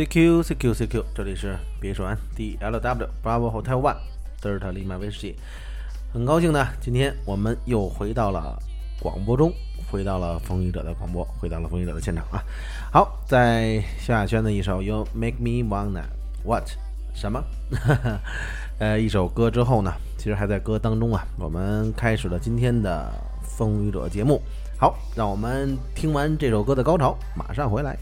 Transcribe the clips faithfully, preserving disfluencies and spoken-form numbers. C Q C Q C Q， 这里是 B H one D L W Bravo Hotel One Delta 利曼威士忌。很高兴呢，今天我们又回到了广播中，回到了风雨者的广播，回到了风雨者的现场啊。好，在萧亚轩的一首 You Make Me Wanna What 什么呃一首歌之后呢，其实还在歌当中啊，我们开始了今天的风雨者节目。好，让我们听完这首歌的高潮，马上回来。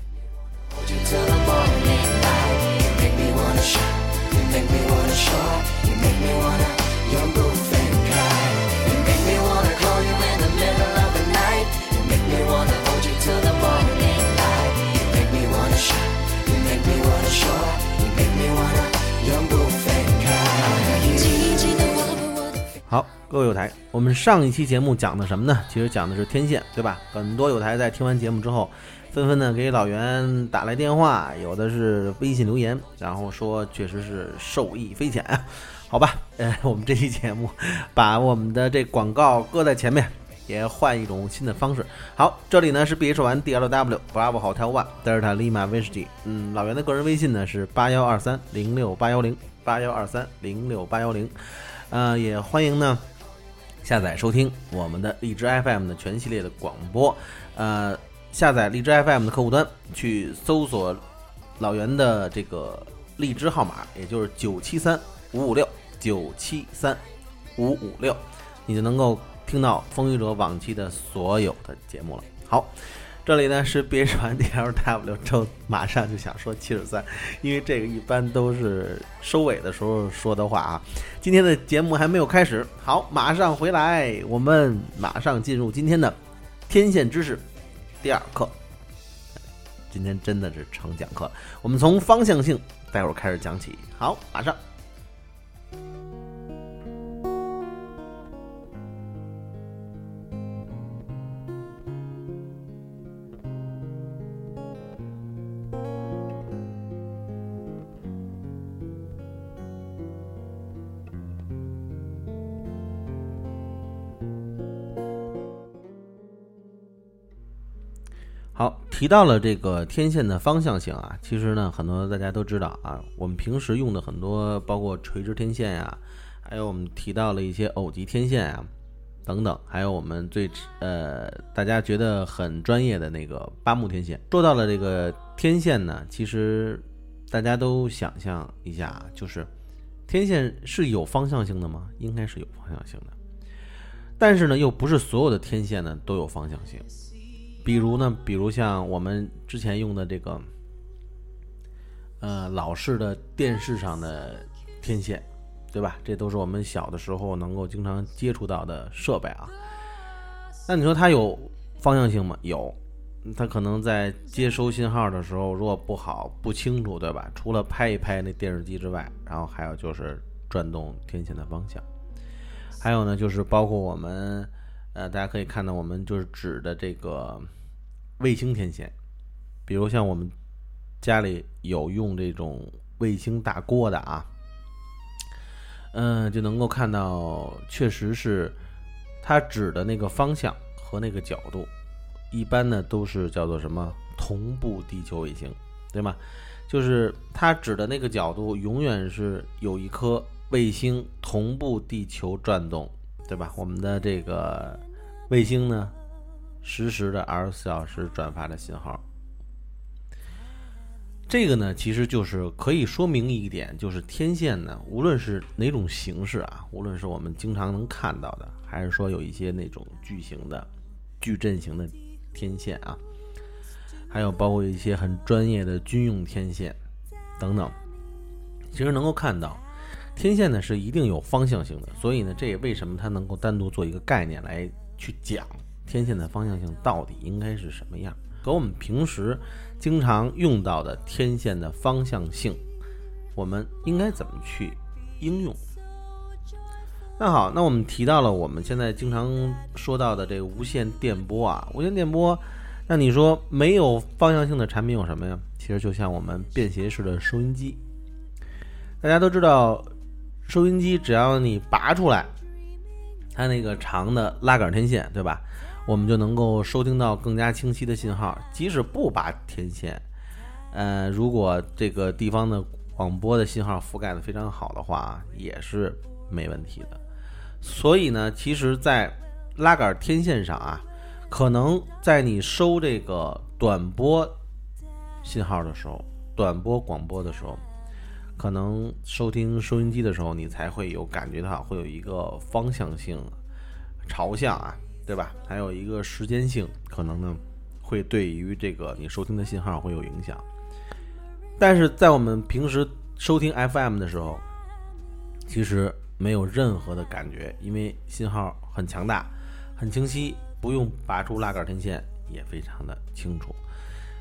You till the morning light. You make me wanna shout. You make me wanna shout. You make me wanna your roof and cry. You make me wanna call you in the middle of the night. You make me wanna hold you till the morning light. You make me wanna shout. You make me wanna shout. You make me wanna your roof and cry. 好，各位友台，我们上一期节目讲的什么呢？其实讲的是天线，对吧？很多友台在听完节目之后，纷纷呢给老袁打来电话，有的是微信留言，然后说确实是受益匪浅啊。好吧，呃，我们这期节目把我们的这广告搁在前面，也换一种新的方式。好，这里呢是 B H one D L W Bravo Hotel One Delta Lima Whiskey。嗯，老袁的个人微信呢是八幺二三零六八幺零八幺二三零六八幺零。呃，也欢迎呢下载收听我们的荔枝 F M 的全系列的广播。呃。下载荔枝 F M 的客户端，去搜索老袁的这个荔枝号码，也就是九七三五五六九七三五五六，你就能够听到风雨者往期的所有的节目了。好，这里呢是 B H one D L W， 就马上就想说七十三，因为这个一般都是收尾的时候说的话啊。今天的节目还没有开始，好，马上回来，我们马上进入今天的天线知识。第二课，今天真的是成讲课，我们从方向性待会儿开始讲起。好，马上。好，提到了这个天线的方向性啊，其实呢，很多大家都知道啊，我们平时用的很多，包括垂直天线呀，还有我们提到了一些偶极天线呀，等等，还有我们最呃大家觉得很专业的那个八目天线。说到了这个天线呢，其实大家都想象一下，就是天线是有方向性的吗？应该是有方向性的，但是呢，又不是所有的天线呢都有方向性。比如呢，比如像我们之前用的这个，呃，老式的电视上的天线，对吧？这都是我们小的时候能够经常接触到的设备啊。那你说它有方向性吗？有，它可能在接收信号的时候，如果不好、不清楚，对吧？除了拍一拍那电视机之外，然后还有就是转动天线的方向，还有呢，就是包括我们，呃，大家可以看到，我们就是指的这个卫星天线，比如像我们家里有用这种卫星大锅的啊，嗯、呃，就能够看到，确实是它指的那个方向和那个角度，一般呢都是叫做什么同步地球卫星，对吗？就是它指的那个角度永远是有一颗卫星同步地球转动，对吧？我们的这个卫星呢实时的二十四小时转发的信号，这个呢其实就是可以说明一点，就是天线呢无论是哪种形式啊，无论是我们经常能看到的，还是说有一些那种巨型的矩阵型的天线啊，还有包括一些很专业的军用天线等等，其实能够看到天线呢是一定有方向性的。所以呢，这也为什么它能够单独做一个概念来去讲天线的方向性到底应该是什么样，和我们平时经常用到的天线的方向性，我们应该怎么去应用。那好，那我们提到了我们现在经常说到的这个无线电波啊，无线电波，那你说没有方向性的产品有什么呀？其实就像我们便携式的收音机，大家都知道，收音机只要你拔出来它那个长的拉杆天线，对吧？我们就能够收听到更加清晰的信号。即使不拔天线，呃，如果这个地方的广播的信号覆盖的非常好的话，也是没问题的。所以呢，其实在拉杆天线上啊，可能在你收这个短波信号的时候，短波广播的时候，可能收听收音机的时候，你才会有感觉到会有一个方向性、朝向啊，对吧？还有一个时间性，可能呢会对于这个你收听的信号会有影响。但是在我们平时收听 F M 的时候，其实没有任何的感觉，因为信号很强大、很清晰，不用拔出拉杆天线也非常的清楚。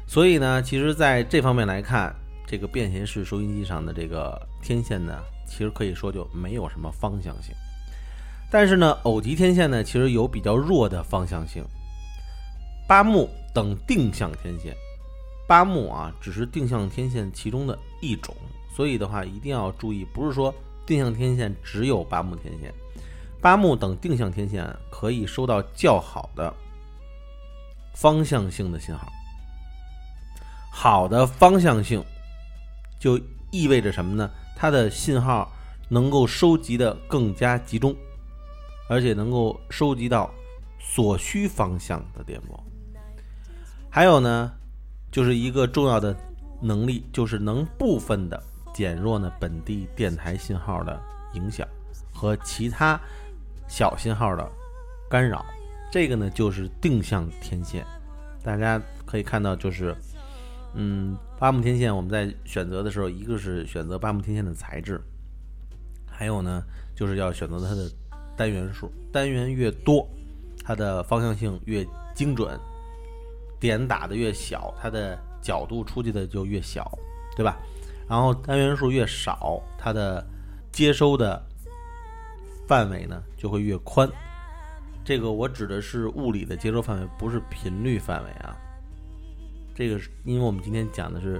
所以呢，其实在这方面来看，这个便携式收音机上的这个天线呢，其实可以说就没有什么方向性。但是呢，偶极天线呢，其实有比较弱的方向性。八木等定向天线，八木啊，只是定向天线其中的一种，所以的话一定要注意，不是说定向天线只有八木天线，八木等定向天线可以收到较好的方向性的信号。好的方向性就意味着什么呢？它的信号能够收集的更加集中，而且能够收集到所需方向的电波。还有呢，就是一个重要的能力，就是能部分的减弱呢本地电台信号的影响和其他小信号的干扰。这个呢就是定向天线。大家可以看到，就是嗯，八木天线我们在选择的时候，一个是选择八木天线的材质，还有呢就是要选择它的单元数，单元越多它的方向性越精准，点打的越小，它的角度出去的就越小，对吧？然后单元数越少，它的接收的范围呢就会越宽。这个我指的是物理的接收范围，不是频率范围啊。这个是因为我们今天讲的是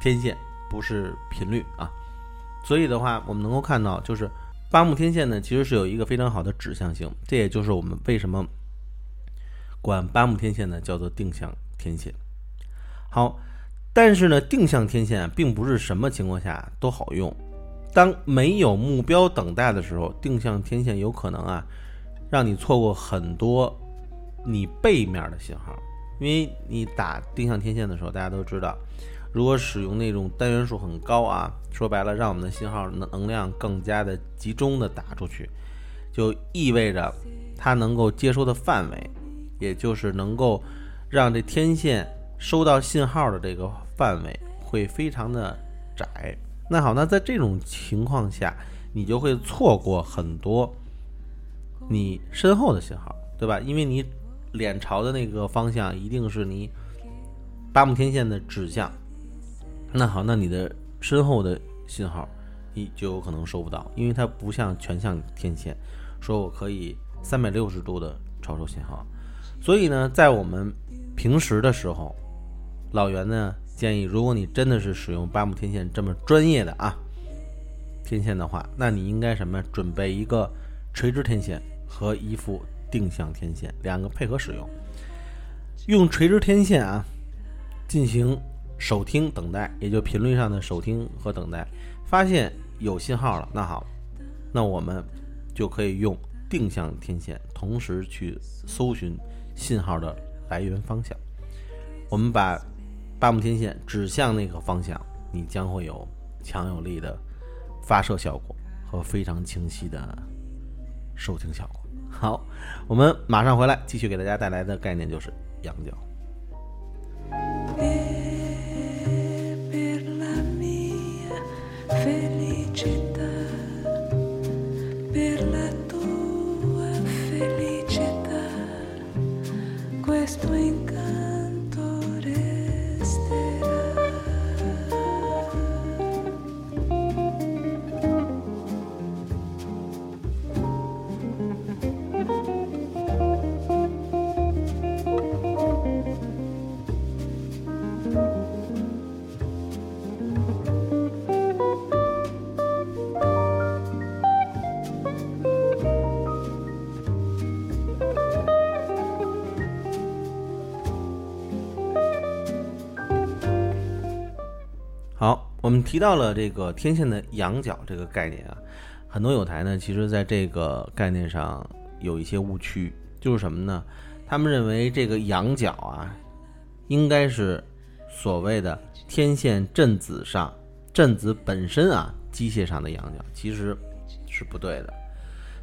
天线，不是频率啊。所以的话我们能够看到，就是八木天线呢其实是有一个非常好的指向性，这也就是我们为什么管八木天线呢叫做定向天线。好，但是呢定向天线并不是什么情况下都好用。当没有目标等待的时候，定向天线有可能啊让你错过很多你背面的信号。因为你打定向天线的时候，大家都知道，如果使用那种单元数很高啊，说白了让我们的信号能量更加的集中的打出去，就意味着它能够接收的范围，也就是能够让这天线收到信号的这个范围会非常的窄。那好，那在这种情况下，你就会错过很多你身后的信号，对吧？因为你脸朝的那个方向一定是你八木天线的指向。那好，那你的身后的信号你就有可能收不到，因为它不像全向天线说我可以三百六十度的超收信号。所以呢在我们平时的时候，老袁呢建议，如果你真的是使用八木天线这么专业的啊天线的话，那你应该什么准备一个垂直天线和一副定向天线，两个配合使用。用垂直天线啊进行首听等待，也就频率上的首听和等待，发现有信号了，那好，那我们就可以用定向天线同时去搜寻信号的来源方向。我们把八木天线指向那个方向，你将会有强有力的发射效果和非常清晰的收听效果。好，我们马上回来继续给大家带来的概念就是仰角。我们提到了这个天线的仰角这个概念啊，很多友台呢其实在这个概念上有一些误区，就是什么呢？他们认为这个仰角啊应该是所谓的天线振子上振子本身啊机械上的仰角，其实是不对的。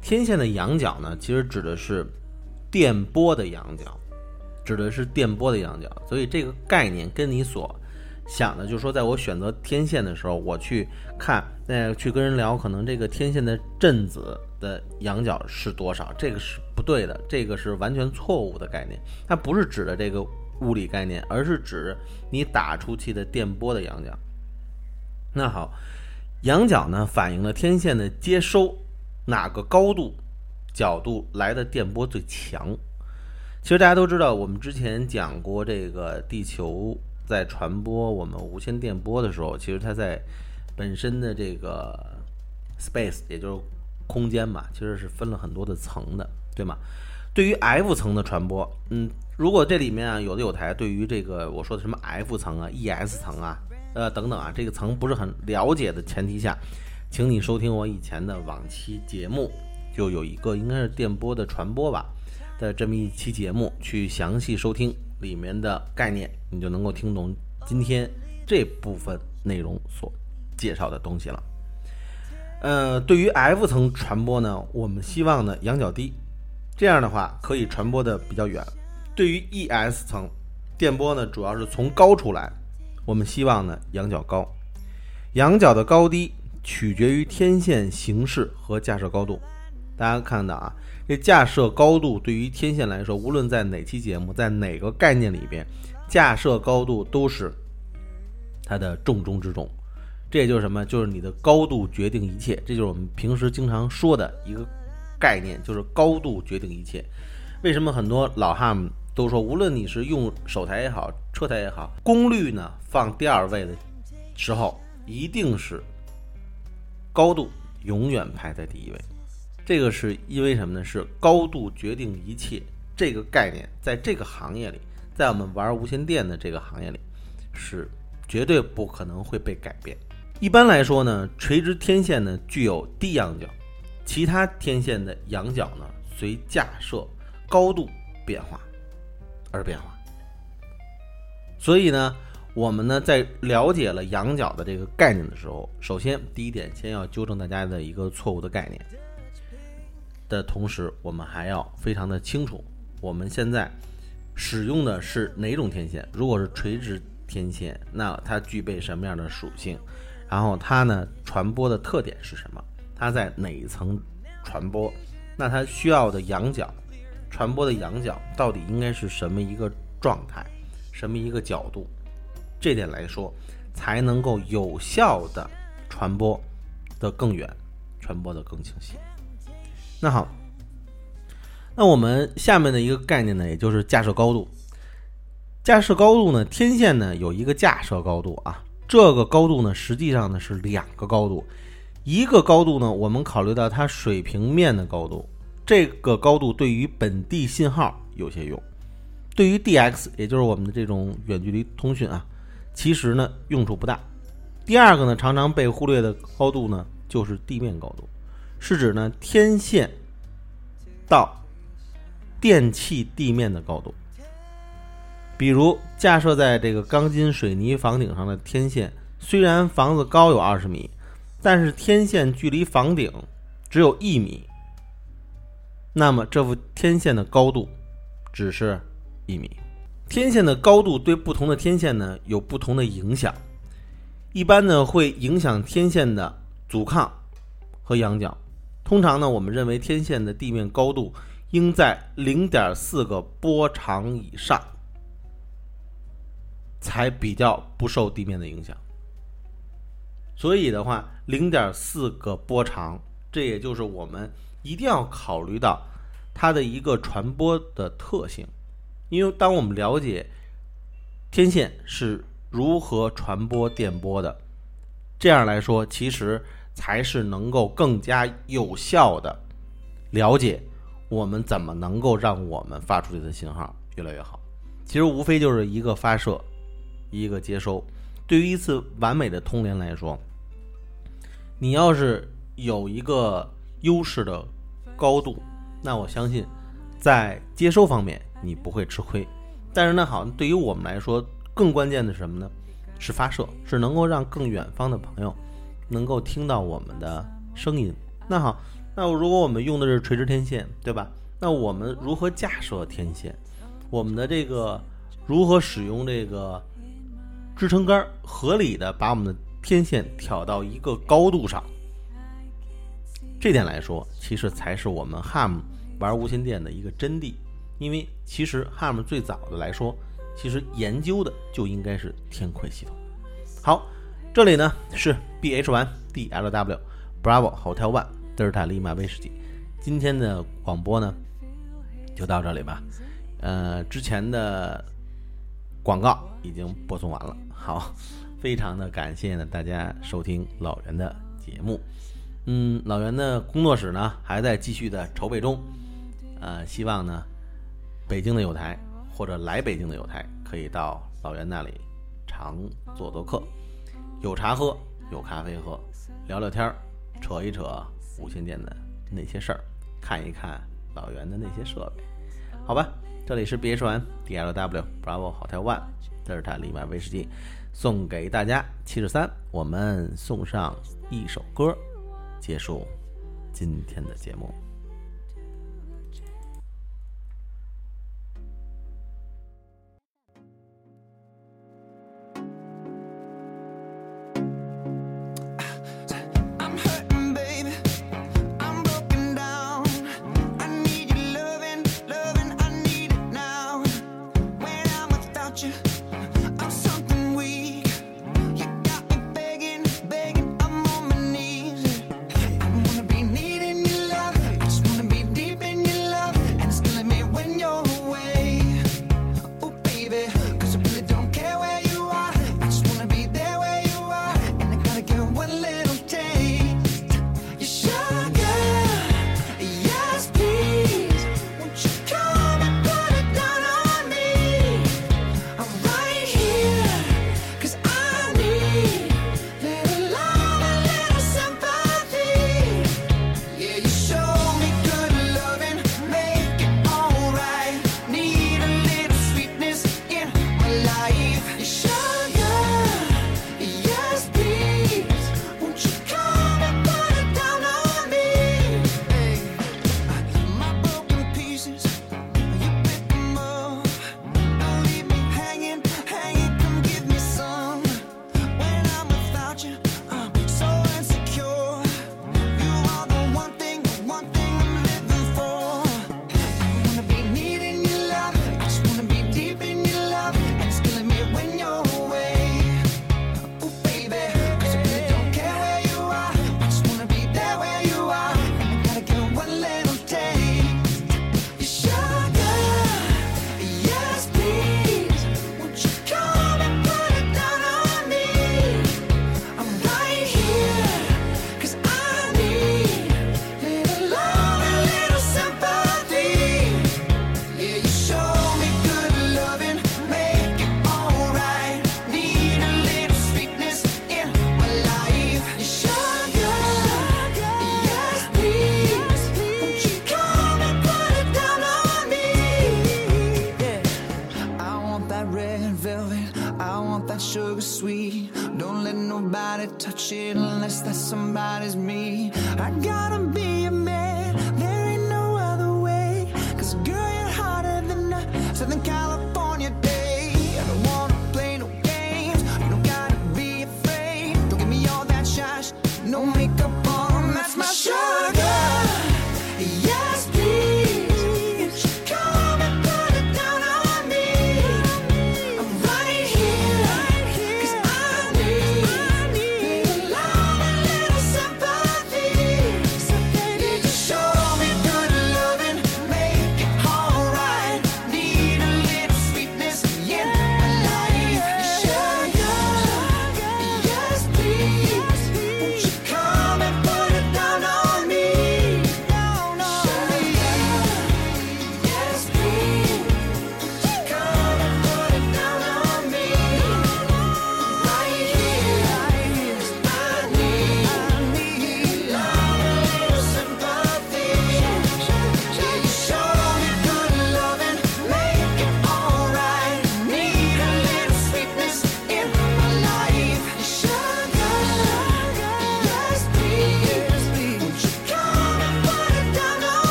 天线的仰角呢其实指的是电波的仰角，指的是电波的仰角，所以这个概念跟你所想的，就是说在我选择天线的时候，我去看、呃、去跟人聊可能这个天线的振子的仰角是多少，这个是不对的，这个是完全错误的概念，它不是指的这个物理概念，而是指你打出去的电波的仰角。那好，仰角呢反映了天线的接收哪个高度角度来的电波最强。其实大家都知道，我们之前讲过这个地球在传播我们无线电波的时候，其实它在本身的这个 space 也就是空间嘛，其实是分了很多的层的，对吗？对于 F 层的传播，嗯，如果这里面啊有的有台对于这个我说的什么 F 层啊 E S 层啊呃等等啊这个层不是很了解的前提下，请你收听我以前的往期节目，就有一个应该是电波的传播吧的这么一期节目，去详细收听里面的概念，你就能够听懂今天这部分内容所介绍的东西了。呃，对于 F 层传播呢，我们希望呢仰角低，这样的话可以传播的比较远。对于 E S 层电波呢，主要是从高处来，我们希望呢仰角高。仰角的高低取决于天线形式和架设高度。大家看到啊，这架设高度对于天线来说，无论在哪期节目，在哪个概念里边，架设高度都是它的重中之重。这也就是什么？就是你的高度决定一切。这就是我们平时经常说的一个概念，就是高度决定一切。为什么很多老汉们都说，无论你是用手台也好，车台也好，功率呢放第二位的时候，一定是高度永远排在第一位。这个是因为什么呢？是高度决定一切这个概念，在这个行业里，在我们玩无线电的这个行业里，是绝对不可能会被改变。一般来说呢，垂直天线呢具有低仰角，其他天线的仰角呢随架设高度变化而变化。所以呢，我们呢在了解了仰角的这个概念的时候，首先第一点，先要纠正大家的一个错误的概念。的同时，我们还要非常的清楚我们现在使用的是哪种天线。如果是垂直天线，那它具备什么样的属性，然后它呢传播的特点是什么，它在哪一层传播，那它需要的仰角传播的仰角到底应该是什么一个状态，什么一个角度，这点来说才能够有效的传播的更远，传播的更清晰。那好，那我们下面的一个概念呢，也就是架设高度。架设高度呢，天线呢有一个架设高度啊，这个高度呢实际上呢是两个高度，一个高度呢我们考虑到它水平面的高度，这个高度对于本地信号有些用，对于 D X 也就是我们的这种远距离通讯啊，其实呢用处不大。第二个呢常常被忽略的高度呢就是地面高度，是指呢天线到电器地面的高度，比如架设在这个钢筋水泥房顶上的天线，虽然房子高有二十米，但是天线距离房顶只有一米，那么这幅天线的高度只是一米。天线的高度对不同的天线呢有不同的影响，一般呢会影响天线的阻抗和仰角。通常呢，我们认为天线的地面高度应在 零点四 个波长以上才比较不受地面的影响。所以的话 零点四 个波长，这也就是我们一定要考虑到它的一个传播的特性。因为当我们了解天线是如何传播电波的，这样来说其实才是能够更加有效的了解我们怎么能够让我们发出去的信号越来越好。其实无非就是一个发射，一个接收。对于一次完美的通联来说，你要是有一个优势的高度，那我相信在接收方面你不会吃亏。但是呢，好，对于我们来说更关键的是什么呢？是发射，是能够让更远方的朋友能够听到我们的声音。那好，那如果我们用的是垂直天线，对吧？那我们如何架设天线，我们的这个如何使用这个支撑杆，合理的把我们的天线挑到一个高度上，这点来说其实才是我们 H A M 玩无线电的一个真谛。因为其实 H A M 最早的来说，其实研究的就应该是天馈系统。好，这里呢是 B H 一 D L W Bravo Hotel One Delta Lima 威士忌，今天的广播呢就到这里吧。呃，之前的广告已经播送完了。好，非常的感谢呢大家收听老袁的节目。嗯，老袁的工作室呢还在继续的筹备中，呃，希望呢北京的友台或者来北京的友台可以到老袁那里常做做客，有茶喝，有咖啡喝，聊聊天，扯一扯无线电的那些事儿，看一看老袁的那些设备，好吧。这里是 B H 一 D L W Bravo Hotel One 德尔塔利马威士忌，送给大家七十三，我们送上一首歌结束今天的节目。Girl